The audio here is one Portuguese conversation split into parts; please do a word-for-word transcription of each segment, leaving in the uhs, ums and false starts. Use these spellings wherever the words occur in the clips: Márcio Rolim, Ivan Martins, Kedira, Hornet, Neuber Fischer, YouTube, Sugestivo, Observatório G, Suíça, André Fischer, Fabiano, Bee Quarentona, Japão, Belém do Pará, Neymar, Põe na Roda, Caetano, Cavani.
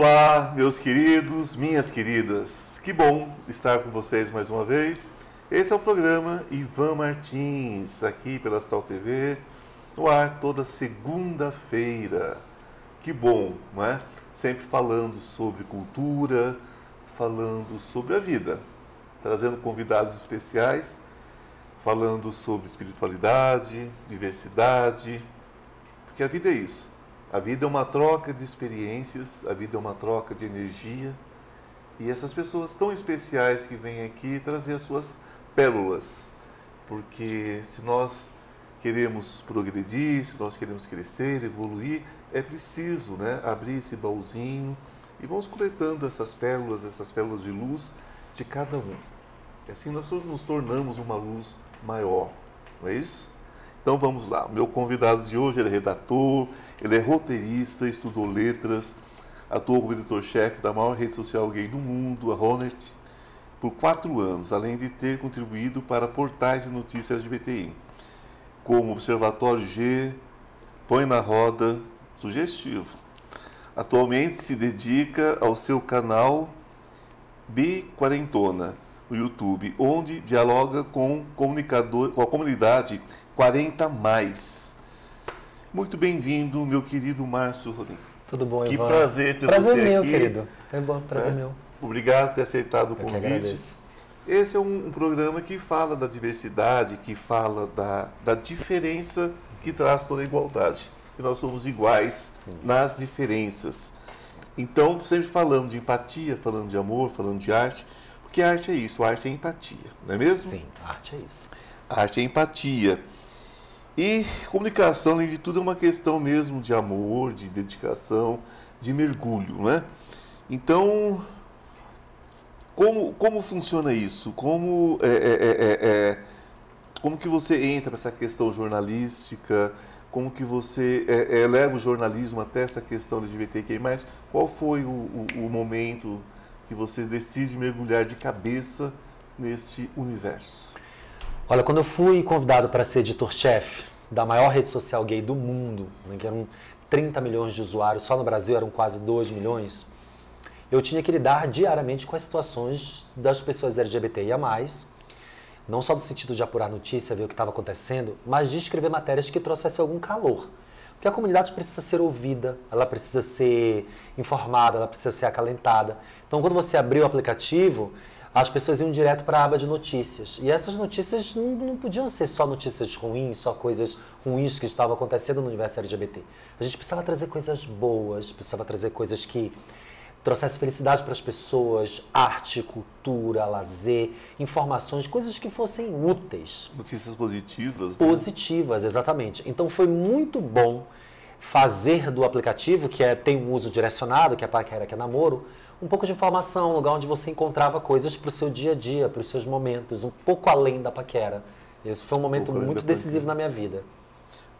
Olá, meus queridos, minhas queridas. Que bom estar com vocês mais uma vez. Esse é o programa Ivan Martins, aqui pela Astral T V, no ar toda segunda-feira. Que bom, não é? Sempre falando sobre cultura, falando sobre a vida, trazendo convidados especiais, falando sobre espiritualidade, diversidade, porque a vida é isso. A vida é uma troca de experiências, a vida é uma troca de energia. E essas pessoas tão especiais que vêm aqui trazer as suas pérolas. Porque se nós queremos progredir, se nós queremos crescer, evoluir, é preciso, né, abrir esse baúzinho. E vamos coletando essas pérolas, essas pérolas de luz de cada um. E assim nós nos tornamos uma luz maior, não é isso? Então vamos lá, o meu convidado de hoje, ele é redator, ele é roteirista, estudou letras, atuou como editor-chefe da maior rede social gay do mundo, a Hornet, por quatro anos, além de ter contribuído para portais de notícias L G B T I, como Observatório G, Põe na Roda, Sugestivo. Atualmente se dedica ao seu canal Bee Quarentona, no YouTube, onde dialoga com, comunicador, com a comunidade quarenta mais. Muito bem-vindo, meu querido Márcio Rolim. Tudo bom, Ivan? Que prazer ter prazer você meu, aqui. Prazer meu, querido. É bom, prazer é. meu. Obrigado por ter aceitado o convite. Esse é um, um programa que fala da diversidade, que fala da, da diferença que traz toda a igualdade. E nós somos iguais nas diferenças. Então, sempre falando de empatia, falando de amor, falando de arte, porque a arte é isso, a arte é empatia, não é mesmo? Sim, a arte é isso. A arte é empatia. E comunicação, além de tudo, é uma questão mesmo de amor, de dedicação, de mergulho, né? Então, como, como funciona isso? Como, é, é, é, é, como que você entra nessa questão jornalística? Como que você é, é, leva o jornalismo até essa questão L G B T Q I mais? Qual foi o, o, o momento que você decide mergulhar de cabeça neste universo? Olha, quando eu fui convidado para ser editor-chefe da maior rede social gay do mundo, né, que eram trinta milhões de usuários, só no Brasil eram quase dois milhões, eu tinha que lidar diariamente com as situações das pessoas L G B T I A mais, não só no sentido de apurar notícia, ver o que estava acontecendo, mas de escrever matérias que trouxessem algum calor. Porque a comunidade precisa ser ouvida, ela precisa ser informada, ela precisa ser acalentada. Então, quando você abriu o aplicativo, as pessoas iam direto para a aba de notícias. E essas notícias não, não podiam ser só notícias ruins, só coisas ruins que estavam acontecendo no universo L G B T. A gente precisava trazer coisas boas, precisava trazer coisas que trouxessem felicidade para as pessoas, arte, cultura, lazer, informações, coisas que fossem úteis. Notícias positivas. Né? Positivas, exatamente. Então foi muito bom fazer do aplicativo, que é, tem um uso direcionado, que é paquera, que é namoro, um pouco de informação, um lugar onde você encontrava coisas para o seu dia a dia, para os seus momentos, um pouco além da paquera. Esse foi um momento um muito decisivo na minha vida.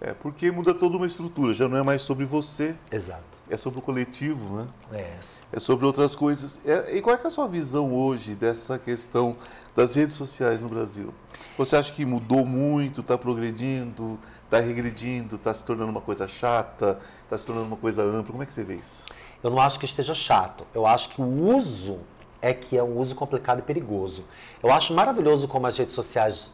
É, porque muda toda uma estrutura, já não é mais sobre você. Exato. É sobre o coletivo, né? É. É sobre outras coisas. É, e qual é, que é a sua visão hoje dessa questão das redes sociais no Brasil? Você acha que mudou muito, está progredindo, está regredindo, está se tornando uma coisa chata, está se tornando uma coisa ampla? Como é que você vê isso? Eu não acho que esteja chato. Eu acho que o uso é que é um uso complicado e perigoso. Eu acho maravilhoso como as redes sociais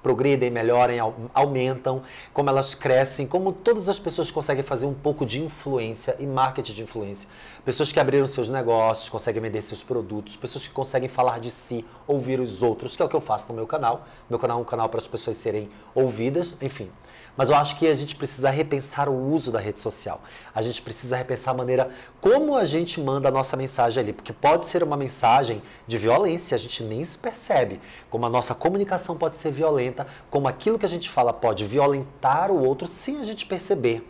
progridem, melhorem, aumentam, como elas crescem, como todas as pessoas conseguem fazer um pouco de influência e marketing de influência. Pessoas que abriram seus negócios, conseguem vender seus produtos, pessoas que conseguem falar de si, ouvir os outros, que é o que eu faço no meu canal. Meu canal é um canal para as pessoas serem ouvidas, enfim. Mas eu acho que a gente precisa repensar o uso da rede social. A gente precisa repensar a maneira como a gente manda a nossa mensagem ali, porque pode ser uma mensagem de violência, a gente nem se percebe, como a nossa comunicação pode ser violenta, como aquilo que a gente fala pode violentar o outro sem a gente perceber.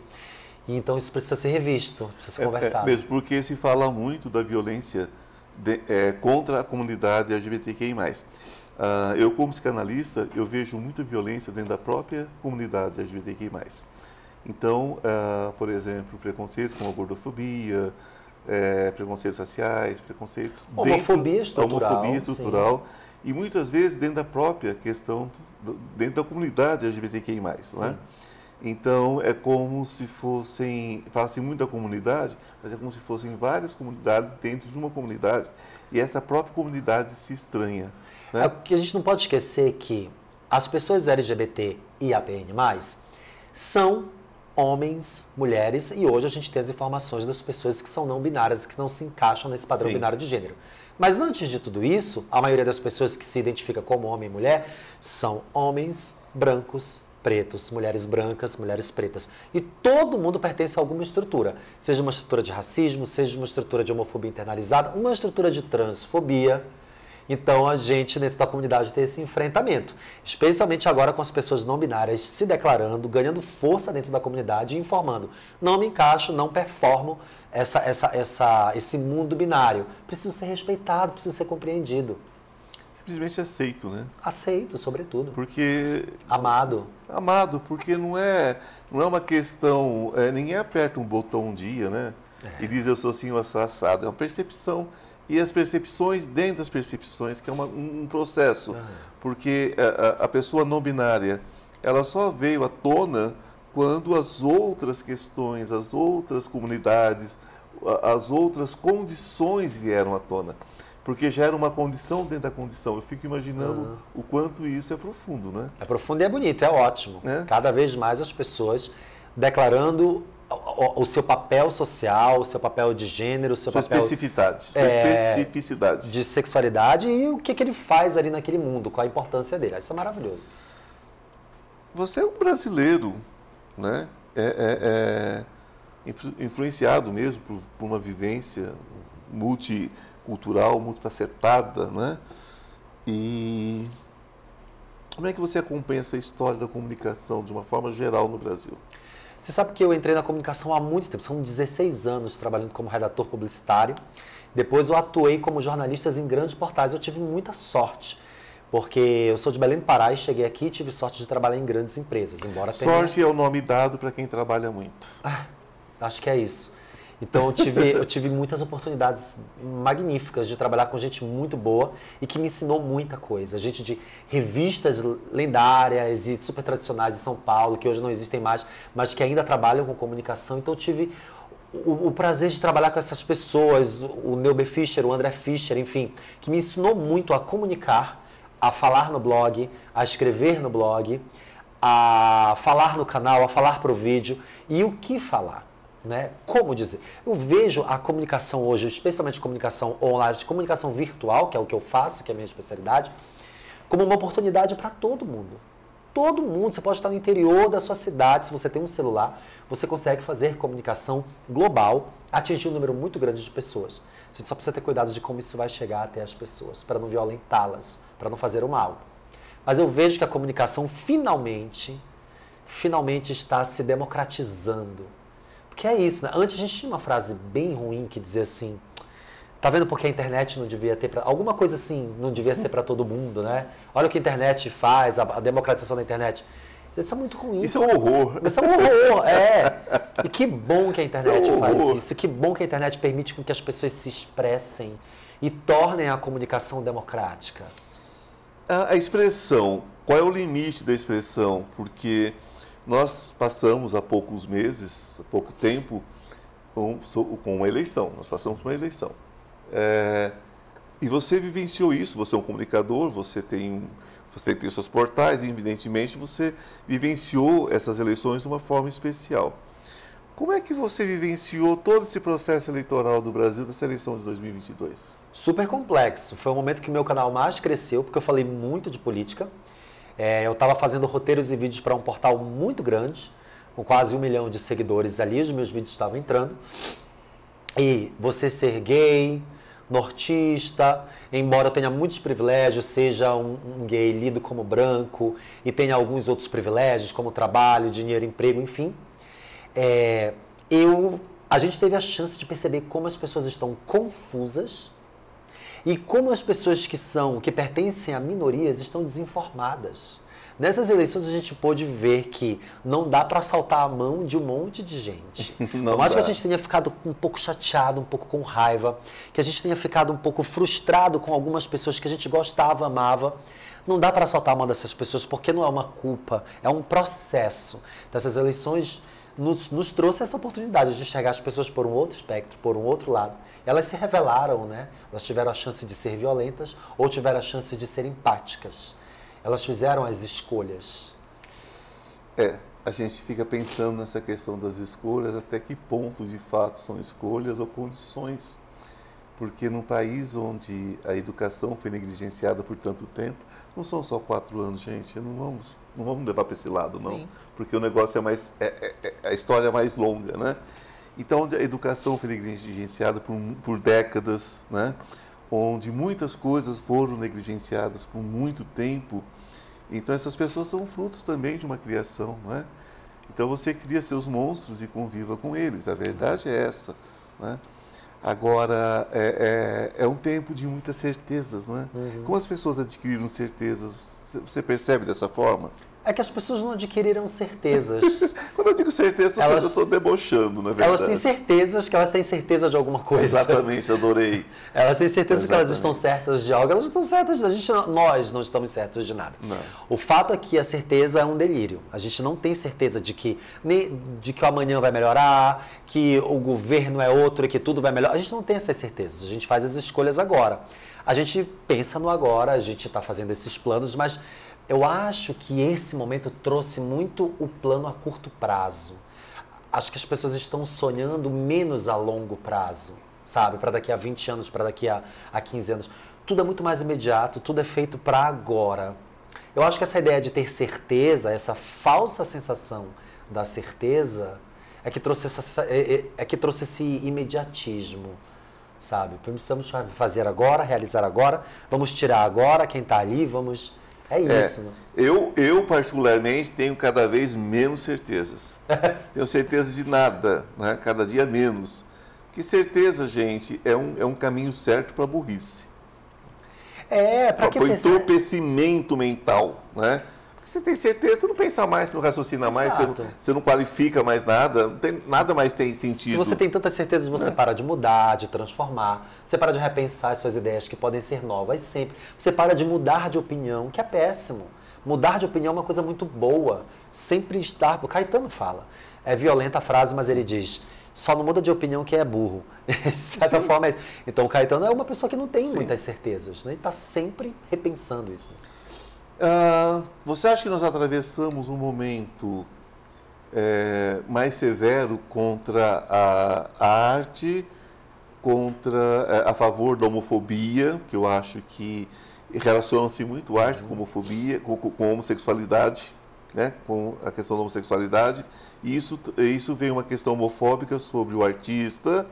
E então isso precisa ser revisto, precisa ser é, conversado. É mesmo, porque se fala muito da violência de, é, contra a comunidade L G B T Q I mais. Uh, eu, como psicanalista, eu vejo muita violência dentro da própria comunidade L G B T Q I mais. Então, uh, por exemplo, preconceitos como a gordofobia, é, preconceitos raciais, preconceitos... Homofobia dentro, estrutural. Homofobia estrutural. Sim. E muitas vezes dentro da própria questão, dentro da comunidade L G B T Q I mais, não é? Então, é como se fossem, fala-se muito da comunidade, mas é como se fossem várias comunidades dentro de uma comunidade, e essa própria comunidade se estranha, né? É que a gente não pode esquecer que as pessoas L G B T e A P N mais, são homens, mulheres, e hoje a gente tem as informações das pessoas que são não binárias, que não se encaixam nesse padrão Sim. binário de gênero. Mas antes de tudo isso, a maioria das pessoas que se identifica como homem e mulher são homens brancos, pretos, mulheres brancas, mulheres pretas. E todo mundo pertence a alguma estrutura, seja uma estrutura de racismo, seja uma estrutura de homofobia internalizada, uma estrutura de transfobia. Então, a gente, dentro da comunidade, tem esse enfrentamento, especialmente agora com as pessoas não binárias se declarando, ganhando força dentro da comunidade e informando. Não me encaixo, não performo essa, essa, essa, esse mundo binário. Preciso ser respeitado, preciso ser compreendido. Simplesmente aceito, né? Aceito, sobretudo. Porque... Amado. Amado, porque não é, não é uma questão... É, ninguém aperta um botão um dia, né? É. E diz, eu sou assim, eu sou assado. É uma percepção... E as percepções dentro das percepções, que é uma, um processo, uhum. porque a, a pessoa não binária, ela só veio à tona quando as outras questões, as outras comunidades, as outras condições vieram à tona, porque já era uma condição dentro da condição. Eu fico imaginando uhum. o quanto isso é profundo, né? É profundo e é bonito, é ótimo. É? Cada vez mais as pessoas declarando... O, o seu papel social, o seu papel de gênero, o seu sua papel... Especificidade, sua é, especificidade. De sexualidade e o que, que ele faz ali naquele mundo, qual a importância dele. Isso é maravilhoso. Você é um brasileiro, né? É, é, é influenciado mesmo por, por uma vivência multicultural, multifacetada, né? E como é que você acompanha essa história da comunicação de uma forma geral no Brasil? Você sabe que eu entrei na comunicação há muito tempo, são dezesseis anos trabalhando como redator publicitário. Depois eu atuei como jornalista em grandes portais. Eu tive muita sorte, porque eu sou de Belém do Pará e cheguei aqui e tive sorte de trabalhar em grandes empresas. Embora tenha... Sorte é o nome dado para quem trabalha muito. Ah, acho que é isso. Então eu tive, eu tive muitas oportunidades magníficas de trabalhar com gente muito boa e que me ensinou muita coisa. Gente de revistas lendárias e super tradicionais de São Paulo, que hoje não existem mais, mas que ainda trabalham com comunicação. Então eu tive o, o prazer de trabalhar com essas pessoas, o Neuber Fischer, o André Fischer, enfim, que me ensinou muito a comunicar, a falar no blog, a escrever no blog, a falar no canal, a falar para o vídeo e o que falar. Né? Como dizer? Eu vejo a comunicação hoje, especialmente comunicação online, de comunicação virtual, que é o que eu faço, que é a minha especialidade, como uma oportunidade para todo mundo. Todo mundo, você pode estar no interior da sua cidade, se você tem um celular, você consegue fazer comunicação global, atingir um número muito grande de pessoas. Você só precisa ter cuidado de como isso vai chegar até as pessoas, para não violentá-las, para não fazer o mal. Mas eu vejo que a comunicação finalmente, finalmente está se democratizando. Que é isso, né? Antes a gente tinha uma frase bem ruim que dizia assim, tá vendo porque a internet não devia ter... Pra... Alguma coisa assim, não devia ser para todo mundo, né? Olha o que a internet faz, a democratização da internet. Isso é muito ruim. Isso é um horror. Isso é um horror, é. E que bom que a internet isso é um faz isso, que bom que a internet permite com que as pessoas se expressem e tornem a comunicação democrática. A expressão, qual é o limite da expressão? Porque... Nós passamos há poucos meses, há pouco tempo, com, com uma eleição. Nós passamos por uma eleição. É, e você vivenciou isso, você é um comunicador, você tem, você tem seus portais, e evidentemente você vivenciou essas eleições de uma forma especial. Como é que você vivenciou todo esse processo eleitoral do Brasil, dessa eleição de dois mil e vinte e dois? Super complexo. Foi o momento que meu canal mais cresceu, porque eu falei muito de política. É, eu estava fazendo roteiros e vídeos para um portal muito grande, com quase um milhão de seguidores ali, os meus vídeos estavam entrando. E você ser gay, nortista, embora eu tenha muitos privilégios, seja um, um gay lido como branco e tenha alguns outros privilégios, como trabalho, dinheiro, emprego, enfim. É, eu, a gente teve a chance de perceber como as pessoas estão confusas, e como as pessoas que são, que pertencem a minorias, estão desinformadas. Nessas eleições a gente pôde ver que não dá para saltar a mão de um monte de gente. Eu acho que a gente tenha ficado um pouco chateado, um pouco com raiva, que a gente tenha ficado um pouco frustrado com algumas pessoas que a gente gostava, amava. Não dá para saltar a mão dessas pessoas porque não é uma culpa, é um processo. Então, essas eleições nos, nos trouxe essa oportunidade de enxergar as pessoas por um outro espectro, por um outro lado. Elas se revelaram, né? Elas tiveram a chance de ser violentas ou tiveram a chance de ser empáticas. Elas fizeram as escolhas. É, a gente fica pensando nessa questão das escolhas, até que ponto de fato são escolhas ou condições. Porque num país onde a educação foi negligenciada por tanto tempo, não são só quatro anos, gente, não vamos, não vamos levar para esse lado, não. Sim. Porque o negócio é mais, é, é, a história é mais longa, né? Então, onde a educação foi negligenciada por, por décadas, né? Onde muitas coisas foram negligenciadas por muito tempo, então essas pessoas são frutos também de uma criação, não é? Então você cria seus monstros e conviva com eles, a verdade é essa, não é? Agora, é, é, é um tempo de muitas certezas, não é? Uhum. Como as pessoas adquiriram certezas? Você percebe dessa forma? É que as pessoas não adquiriram certezas. Quando eu digo certeza, elas, eu estou debochando, na verdade. Elas têm certezas que elas têm certeza de alguma coisa. Exatamente, adorei. Elas têm certeza Exatamente. que elas estão certas de algo. Elas não estão certas, a gente, nós não estamos certos de nada. Não. O fato é que a certeza é um delírio. A gente não tem certeza de que, nem, de que o amanhã vai melhorar, que o governo é outro e que tudo vai melhorar. A gente não tem essas certezas, a gente faz as escolhas agora. A gente pensa no agora, a gente está fazendo esses planos, mas eu acho que esse momento trouxe muito o plano a curto prazo. Acho que as pessoas estão sonhando menos a longo prazo, sabe? Para daqui a vinte anos, para daqui a, a quinze anos. Tudo é muito mais imediato, tudo é feito para agora. Eu acho que essa ideia de ter certeza, essa falsa sensação da certeza, é que trouxe, essa, é, é que trouxe esse imediatismo. Sabe? Precisamos fazer agora, realizar agora, vamos tirar agora quem está ali, vamos... É isso. É, né? eu, eu, particularmente, tenho cada vez menos certezas. Tenho certeza de nada, né? Cada dia menos. Porque certeza, gente, é um, é um caminho certo para a burrice. É, para que Para o entorpecimento mental, né? Porque você tem certeza, você não pensa mais, você não raciocina mais, você não, você não qualifica mais nada, não tem, nada mais tem sentido. Se você tem tantas certezas, você é. para de mudar, de transformar, você para de repensar as suas ideias que podem ser novas sempre, você para de mudar de opinião, que é péssimo. Mudar de opinião é uma coisa muito boa, sempre estar... O Caetano fala, é violenta a frase, mas ele diz... Só não muda de opinião quem é burro. De certa Sim. forma é isso. Então o Caetano é uma pessoa que não tem Sim. muitas certezas, né? Ele está sempre repensando isso. Né? Uh, você acha que nós atravessamos um momento é, mais severo contra a, a arte, contra, a favor da homofobia, que eu acho que relaciona-se muito arte com homofobia, com, com, com homossexualidade, né? Com a questão da homossexualidade, e isso, isso vem uma questão homofóbica sobre o artista...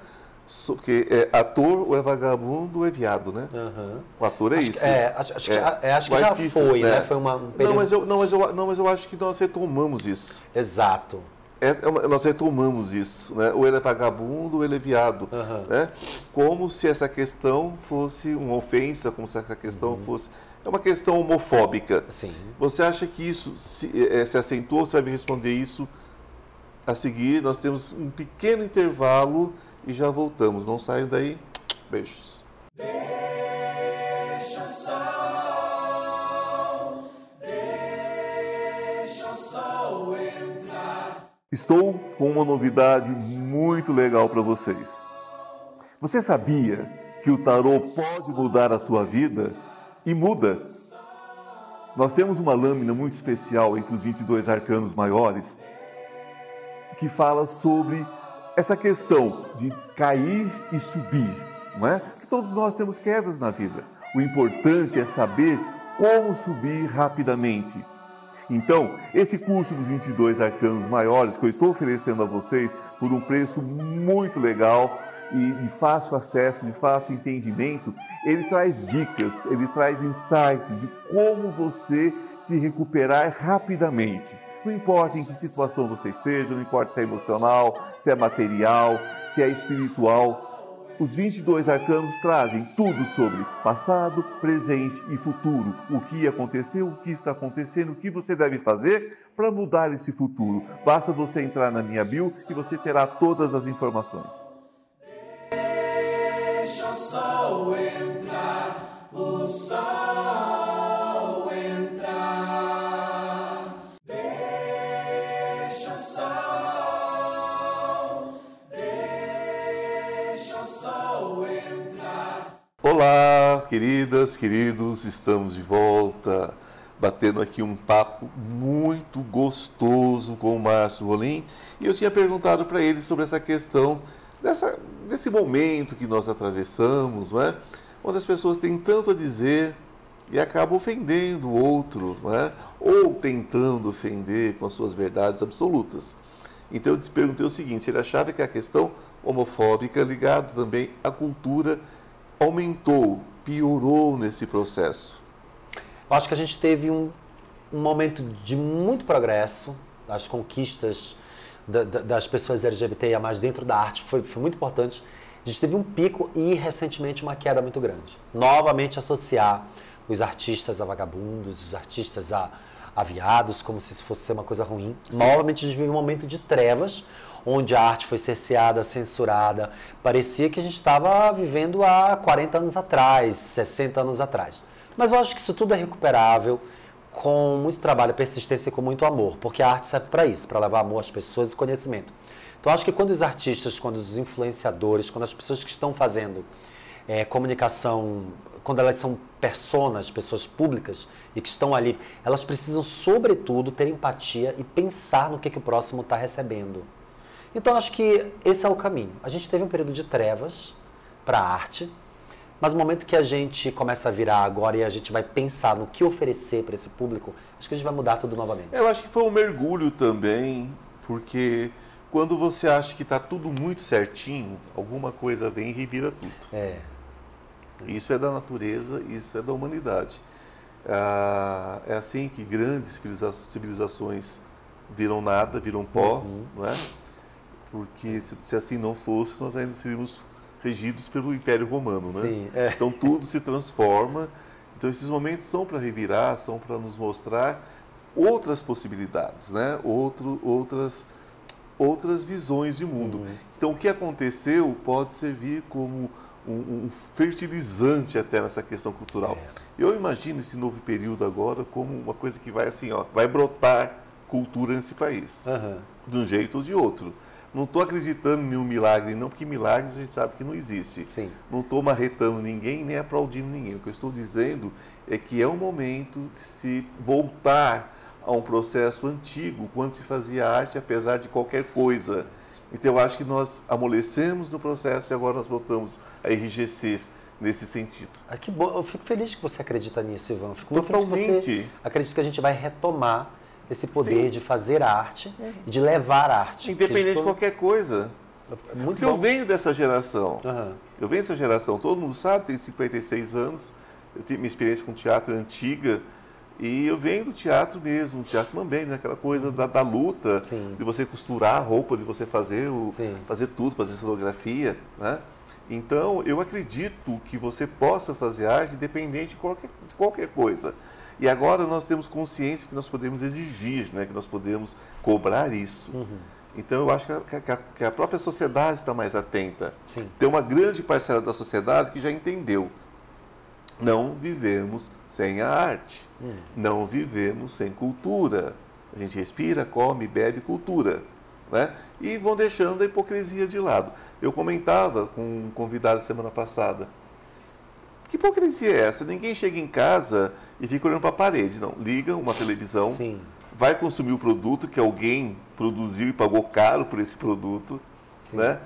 Porque é ator, ou é vagabundo, ou é viado, né? Uhum. O ator é acho isso. Que, é, acho, acho que, é, acho que já artista, foi, né? né? Foi uma, um período... não, mas eu, não, mas eu, não, mas eu acho que nós retomamos isso. Exato. É, nós retomamos isso, né? Ou ele é vagabundo, ou ele é viado, uhum. né? Como se essa questão fosse uma ofensa, como se essa questão uhum. fosse... É uma questão homofóbica. Sim. Você acha que isso se, se acentuou? Você vai me responder isso a seguir. Nós temos um pequeno intervalo... E já voltamos, não saiam daí. Beijos. Deixa o sol, deixa o sol entrar. Estou com uma novidade muito legal para vocês. Você sabia que o tarô pode mudar a sua vida? E muda! Nós temos uma lâmina muito especial entre os vinte e dois arcanos maiores que fala sobre... essa questão de cair e subir, não é? Porque todos nós temos quedas na vida. O importante é saber como subir rapidamente. Então, esse curso dos vinte e dois Arcanos Maiores que eu estou oferecendo a vocês por um preço muito legal e de fácil acesso, de fácil entendimento, ele traz dicas, ele traz insights de como você se recuperar rapidamente. Não importa em que situação você esteja, não importa se é emocional, se é material, se é espiritual, os vinte e dois arcanos trazem tudo sobre passado, presente e futuro. O que aconteceu, o que está acontecendo, o que você deve fazer para mudar esse futuro. Basta você entrar na minha bio e você terá todas as informações. Deixa o sol entrar, o sol entrar. Deixa o sol, deixa o sol entrar. Olá, queridas, queridos, estamos de volta, batendo aqui um papo muito gostoso com o Márcio Rolim. E eu tinha perguntado para ele sobre essa questão Dessa, desse momento que nós atravessamos, não é? Onde as pessoas têm tanto a dizer e acabam ofendendo o outro, não é? Ou tentando ofender com as suas verdades absolutas. Então eu perguntei o seguinte, se ele achava que a questão homofóbica ligada também à cultura aumentou, piorou nesse processo? Eu acho que a gente teve um, um momento de muito progresso, as conquistas das pessoas L G B T I A mais, dentro da arte, foi, foi muito importante. A gente teve um pico e, recentemente, uma queda muito grande. Novamente, associar os artistas a vagabundos, os artistas a, a viados, como se isso fosse uma coisa ruim. Sim. Novamente, a gente vive um momento de trevas, onde a arte foi cerceada, censurada. Parecia que a gente estava vivendo há quarenta anos atrás, sessenta anos atrás. Mas eu acho que isso tudo é recuperável, com muito trabalho, persistência e com muito amor, porque a arte serve para isso, para levar amor às pessoas e conhecimento. Então, acho que quando os artistas, quando os influenciadores, quando as pessoas que estão fazendo é, comunicação, quando elas são personas, pessoas públicas e que estão ali, elas precisam, sobretudo, ter empatia e pensar no que, que o próximo está recebendo. Então, acho que esse é o caminho. A gente teve um período de trevas para a arte, mas o momento que a gente começa a virar agora e a gente vai pensar no que oferecer para esse público, acho que a gente vai mudar tudo novamente. Eu acho que foi um mergulho também, porque quando você acha que está tudo muito certinho, alguma coisa vem e revira tudo. É. Isso é da natureza, isso é da humanidade. Ah, é assim que grandes civilizações viram nada, viram pó, uhum. não é? Porque se, se assim não fosse, nós ainda seríamos regidos pelo Império Romano, né? Sim, é. Então tudo se transforma. Então esses momentos são para revirar, são para nos mostrar outras possibilidades, né? Outro, outras, outras visões de mundo. Uhum. Então o que aconteceu pode servir como um, um fertilizante até nessa questão cultural. É. Eu imagino esse novo período agora como uma coisa que vai assim, ó, vai brotar cultura nesse país, uhum. de um jeito ou de outro. Não estou acreditando em nenhum milagre, não, porque milagres a gente sabe que não existe. Sim. Não estou marretando ninguém, nem aplaudindo ninguém. O que eu estou dizendo é que é um momento de se voltar a um processo antigo, quando se fazia arte, apesar de qualquer coisa. Então, eu acho que nós amolecemos no processo e agora nós voltamos a enrijecer nesse sentido. Ah, que bom. Eu fico feliz que você acredita nisso, Ivan. Eu fico muito Totalmente. feliz que você acredita que a gente vai retomar esse poder Sim. de fazer arte e uhum. de levar arte. Independente foi... de qualquer coisa. É muito Porque bom. eu venho dessa geração. Uhum. Eu venho dessa geração. Todo mundo sabe, tenho cinquenta e seis anos. Eu tenho minha experiência com teatro antiga. E eu venho do teatro mesmo, teatro mambembe, aquela coisa da, da luta, Sim. de você costurar a roupa, de você fazer, o, fazer tudo, fazer cenografia, né? Então, eu acredito que você possa fazer arte independente de qualquer, de qualquer coisa. E agora nós temos consciência que nós podemos exigir, né? Que nós podemos cobrar isso. Uhum. Então, eu acho que a, que a, que a própria sociedade está mais atenta. Sim. Tem uma grande parcela da sociedade que já entendeu. Não vivemos sem a arte. Uhum. Não vivemos sem cultura. A gente respira, come, bebe cultura, né? E vão deixando a hipocrisia de lado. Eu comentava com um convidado semana passada. Que hipocrisia é essa? Ninguém chega em casa e fica olhando para a parede, não. Liga uma televisão, Sim. vai consumir o produto que alguém produziu e pagou caro por esse produto, Sim. né?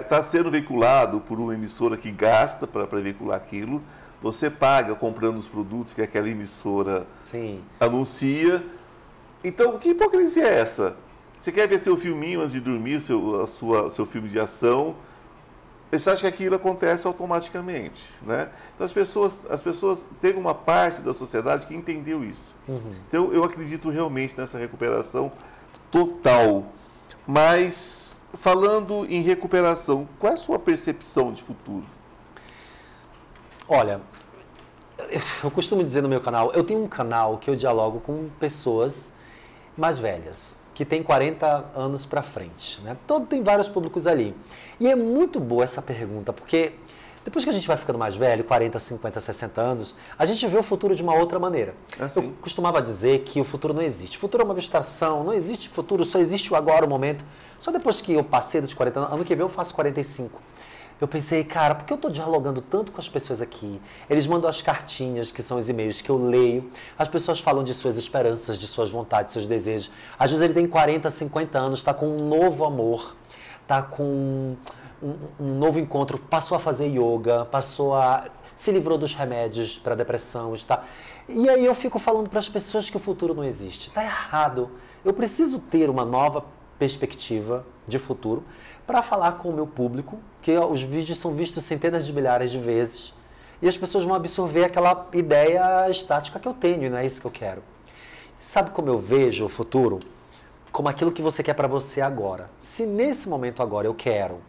Está é, sendo veiculado por uma emissora que gasta para veicular aquilo. Você paga comprando os produtos que aquela emissora Sim. anuncia. Então, que hipocrisia é essa? Você quer ver seu filminho antes de dormir, seu, a sua, seu filme de ação? Você acha que aquilo acontece automaticamente, né? Então, as pessoas, as pessoas... Teve uma parte da sociedade que entendeu isso. Uhum. Então, eu acredito realmente nessa recuperação total. Mas falando em recuperação, qual é a sua percepção de futuro? Olha, eu costumo dizer no meu canal, eu tenho um canal que eu dialogo com pessoas mais velhas, que tem quarenta anos para frente, né? Todo, tem vários públicos ali. E é muito boa essa pergunta, porque depois que a gente vai ficando mais velho, quarenta, cinquenta, sessenta anos, a gente vê o futuro de uma outra maneira. Assim. Eu costumava dizer que o futuro não existe. O futuro é uma abstração, não existe futuro, só existe o agora, o momento. Só depois que eu passei dos quarenta anos, ano que vem eu faço quarenta e cinco. Eu pensei, cara, por que eu estou dialogando tanto com as pessoas aqui? Eles mandam as cartinhas, que são os e-mails que eu leio. As pessoas falam de suas esperanças, de suas vontades, seus desejos. Às vezes ele tem quarenta, cinquenta anos, está com um novo amor, está com um, um novo encontro, passou a fazer yoga, passou a... se livrou dos remédios para depressão, está... E aí eu fico falando para as pessoas que o futuro não existe. Está errado. Eu preciso ter uma nova perspectiva de futuro para falar com o meu público, que os vídeos são vistos centenas de milhares de vezes e as pessoas vão absorver aquela ideia estática que eu tenho, e não é isso que eu quero. Sabe como eu vejo o futuro? Como aquilo que você quer para você agora. Se nesse momento agora eu quero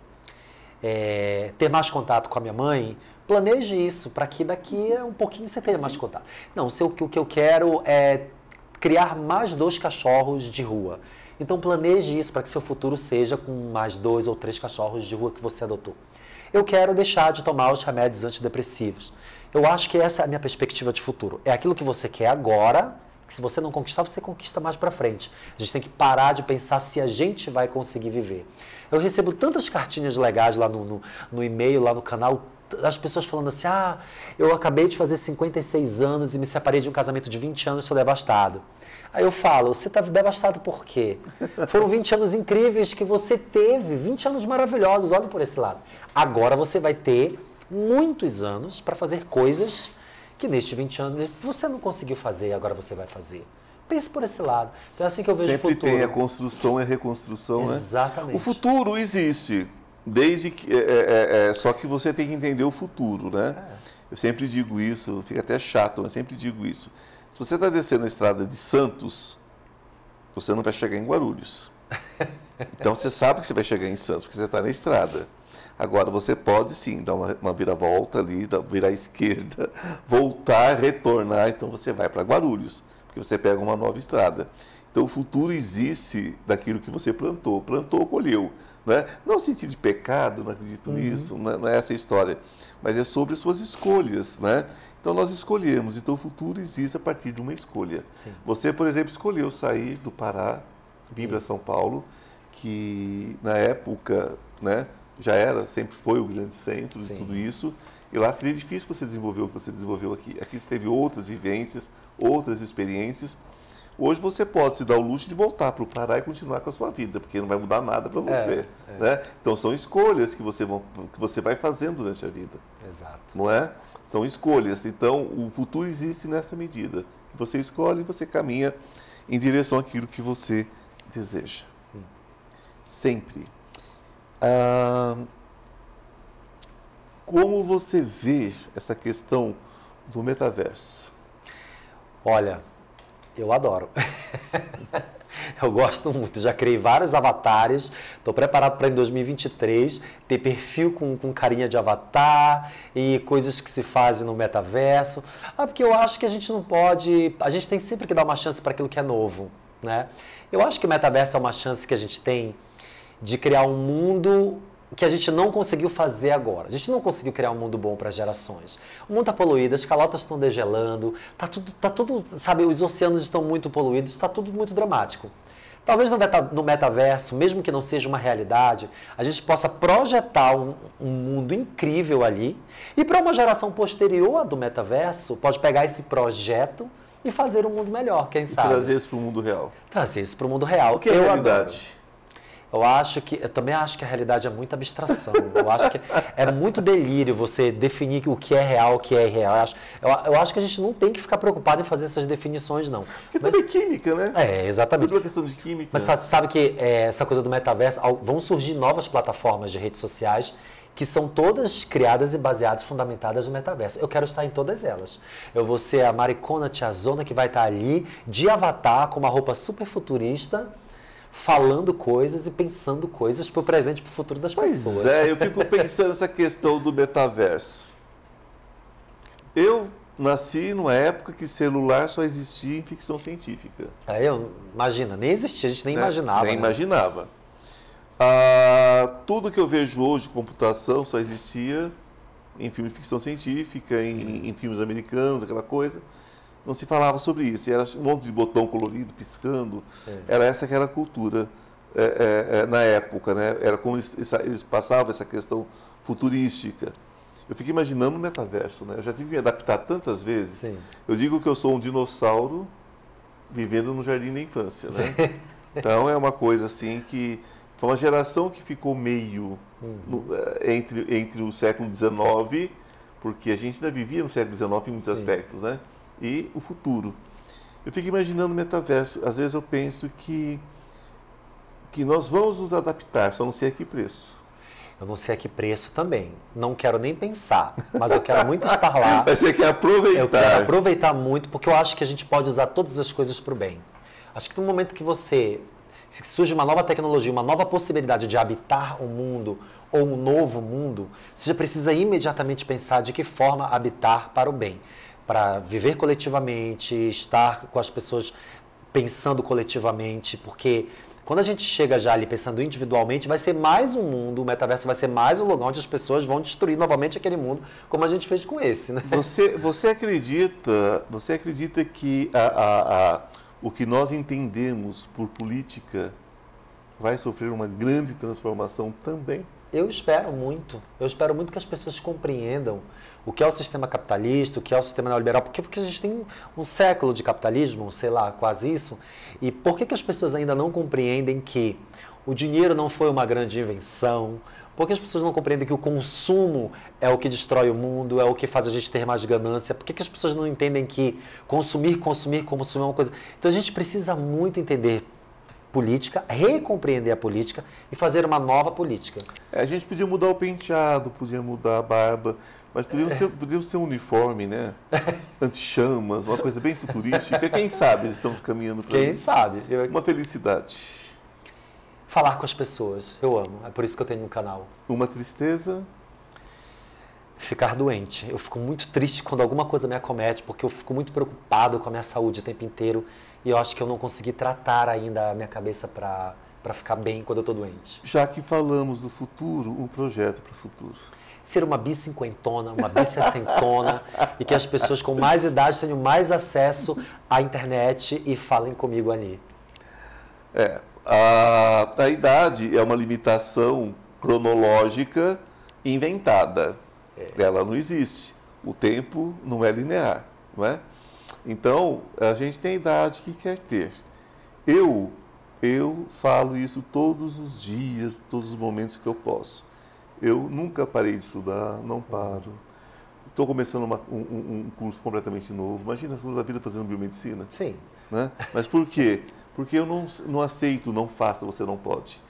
é, ter mais contato com a minha mãe, planeje isso para que daqui a um pouquinho você tenha mais contato. Não, se eu, o que eu quero é criar mais dois cachorros de rua. Então, planeje isso para que seu futuro seja com mais dois ou três cachorros de rua que você adotou. Eu quero deixar de tomar os remédios antidepressivos. Eu acho que essa é a minha perspectiva de futuro. É aquilo que você quer agora, que se você não conquistar, você conquista mais para frente. A gente tem que parar de pensar se a gente vai conseguir viver. Eu recebo tantas cartinhas legais lá no, no, no e-mail, lá no canal, as pessoas falando assim, ah, eu acabei de fazer cinquenta e seis anos e me separei de um casamento de vinte anos, sou devastado. Aí eu falo, você está devastado por quê? Foram vinte anos incríveis que você teve, vinte anos maravilhosos, olha por esse lado. Agora você vai ter muitos anos para fazer coisas que neste vinte anos você não conseguiu fazer, agora você vai fazer. Pense por esse lado. Então é assim que eu vejo o futuro. Sempre tem a construção e a reconstrução, né? Exatamente. O futuro existe. Desde que, é, é, é, só que você tem que entender o futuro, né? É. Eu sempre digo isso, fica até chato, mas sempre digo isso. Se você está descendo a estrada de Santos, você não vai chegar em Guarulhos. Então, você sabe que você vai chegar em Santos, porque você está na estrada. Agora, você pode, sim, dar uma, uma viravolta ali, virar à esquerda, voltar, retornar. Então, você vai para Guarulhos, porque você pega uma nova estrada. Então, o futuro existe daquilo que você plantou. Plantou, colheu. Né? Não no sentido de pecado, não acredito uhum. nisso, não é, não é essa a história, mas é sobre suas escolhas, né? Então nós escolhemos, então o futuro existe a partir de uma escolha. Sim. Você, por exemplo, escolheu sair do Pará, vir para São Paulo, que na época, né, já era, sempre foi o grande centro Sim. de tudo isso, e lá seria difícil você desenvolver o que você desenvolveu aqui. Aqui você teve outras vivências, outras experiências. Hoje você pode se dar o luxo de voltar para o Pará e continuar com a sua vida, porque não vai mudar nada para você. É, é. Né? Então, são escolhas que você, vão, que você vai fazendo durante a vida. Exato. Não é? São escolhas. Então, o futuro existe nessa medida. Você escolhe e você caminha em direção àquilo que você deseja. Sim. Sempre. Ah, como você vê essa questão do metaverso? Olha... Eu adoro. Eu gosto muito. Já criei vários avatares. Estou preparado para em dois mil e vinte e três ter perfil com, com carinha de avatar e coisas que se fazem no metaverso. Ah, porque eu acho que a gente não pode... A gente tem sempre que dar uma chance para aquilo que é novo, né? Eu acho que o metaverso é uma chance que a gente tem de criar um mundo... que a gente não conseguiu fazer agora. A gente não conseguiu criar um mundo bom para as gerações. O mundo está poluído, as calotas estão degelando, está tudo, tá tudo, sabe, os oceanos estão muito poluídos, está tudo muito dramático. Talvez no, meta, no metaverso, mesmo que não seja uma realidade, a gente possa projetar um, um mundo incrível ali e para uma geração posterior do metaverso, pode pegar esse projeto e fazer um mundo melhor, quem sabe. E trazer isso para o mundo real. Trazer isso para o mundo real. O que é Eu realidade? Adoro. Eu acho que, eu também acho que a realidade é muita abstração. Eu acho que é muito delírio você definir o que é real, o que é irreal. Eu, eu acho que a gente não tem que ficar preocupado em fazer essas definições, não. Questão de química, né? É, exatamente. Tudo uma questão de química. Mas sabe que é, essa coisa do metaverso, vão surgir novas plataformas de redes sociais que são todas criadas e baseadas, fundamentadas no metaverso. Eu quero estar em todas elas. Eu vou ser a maricona tiazona que vai estar ali de avatar, com uma roupa super futurista, falando coisas e pensando coisas para o presente e para o futuro das pois pessoas. Pois é, eu fico pensando nessa questão do metaverso. Eu nasci numa época que celular só existia em ficção científica. É, eu, imagina, nem existia, a gente nem é, imaginava. Nem né? imaginava. Ah, tudo que eu vejo hoje de computação só existia em filmes de ficção científica, em, em filmes americanos, aquela coisa. Não se falava sobre isso. E era um monte de botão colorido, piscando. É. Era essa que era a cultura é, é, é, na época, né? Era como eles, eles passavam essa questão futurística. Eu fico imaginando o metaverso, né? Eu já tive que me adaptar tantas vezes. Sim. Eu digo que eu sou um dinossauro vivendo no jardim da infância, né? Sim. Então, é uma coisa assim que... Foi uma geração que ficou meio hum. no, entre, entre o século dezenove, porque a gente ainda vivia no século dezenove em muitos Sim. aspectos, né? E o futuro. Eu fico imaginando o metaverso. Às vezes eu penso que, que nós vamos nos adaptar, só não sei a que preço. Eu não sei a que preço também. Não quero nem pensar, mas eu quero muito estar lá. Mas você quer aproveitar. Eu quero aproveitar muito, porque eu acho que a gente pode usar todas as coisas para o bem. Acho que no momento que você... Se surge uma nova tecnologia, uma nova possibilidade de habitar o mundo ou um novo mundo, você precisa imediatamente pensar de que forma habitar para o bem. Para viver coletivamente, estar com as pessoas pensando coletivamente, porque... Quando a gente chega já ali pensando individualmente, vai ser mais um mundo, o metaverso vai ser mais um lugar onde as pessoas vão destruir novamente aquele mundo, como a gente fez com esse, né? Você, você acredita, você acredita que a, a, a, o que nós entendemos por política vai sofrer uma grande transformação também? Eu espero muito. Eu espero muito que as pessoas compreendam o que é o sistema capitalista, o que é o sistema neoliberal. Por quê? Porque a gente tem um século de capitalismo, sei lá, quase isso. E por que, que as pessoas ainda não compreendem que o dinheiro não foi uma grande invenção? Por que as pessoas não compreendem que o consumo é o que destrói o mundo, é o que faz a gente ter mais ganância? Por que, que as pessoas não entendem que consumir, consumir, consumir é uma coisa... Então a gente precisa muito entender... política, recompreender a política e fazer uma nova política. É, a gente podia mudar o penteado, podia mudar a barba, mas podíamos, é. ter, podíamos ter um uniforme, né? Anti-chamas, uma coisa bem futurística. Quem sabe eles estão caminhando para isso. Quem sabe. Eu... Uma felicidade. Falar com as pessoas, eu amo. É por isso que eu tenho um canal. Uma tristeza? Ficar doente. Eu fico muito triste quando alguma coisa me acomete, porque eu fico muito preocupado com a minha saúde o tempo inteiro. E eu acho que eu não consegui tratar ainda a minha cabeça para para ficar bem quando eu estou doente. Já que falamos do futuro, um projeto para o futuro. Ser uma bicinquentona, uma bissessentona, e que as pessoas com mais idade tenham mais acesso à internet e falem comigo ali. É, a, a idade é uma limitação cronológica inventada. É. Ela não existe. O tempo não é linear, não é? Então, a gente tem a idade que quer ter. Eu, eu falo isso todos os dias, todos os momentos que eu posso. Eu nunca parei de estudar, não paro. Estou começando uma, um, um curso completamente novo. Imagina a vida fazendo biomedicina. Sim. Né? Mas por quê? Porque eu não, não aceito, não faça, você não pode.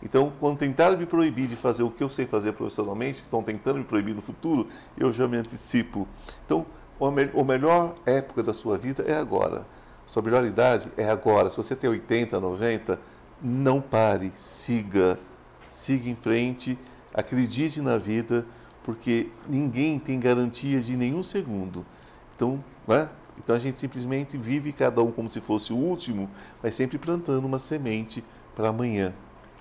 Então, quando tentaram me proibir de fazer o que eu sei fazer profissionalmente, que estão tentando me proibir no futuro, eu já me antecipo. Então, a melhor época da sua vida é agora. Sua melhor idade é agora. Se você tem oitenta, noventa, não pare, siga. Siga em frente, acredite na vida, porque ninguém tem garantia de nenhum segundo. Então, né? Então a gente simplesmente vive cada um como se fosse o último, mas sempre plantando uma semente para amanhã.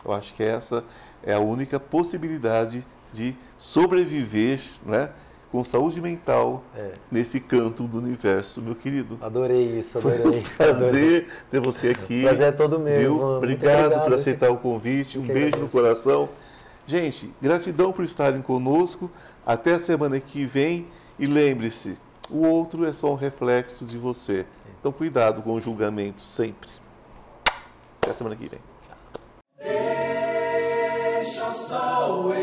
Eu acho que essa é a única possibilidade de sobreviver, né? Com saúde mental, é. Nesse canto do universo, meu querido. Adorei isso, adorei. Foi um prazer adorei. ter você aqui. O prazer é todo meu. Obrigado, obrigado por aceitar o convite, um beijo no coração. Gente, gratidão por estarem conosco, até a semana que vem e lembre-se, o outro é só um reflexo de você. Então cuidado com o julgamento sempre. Até a semana que vem. Deixa o sol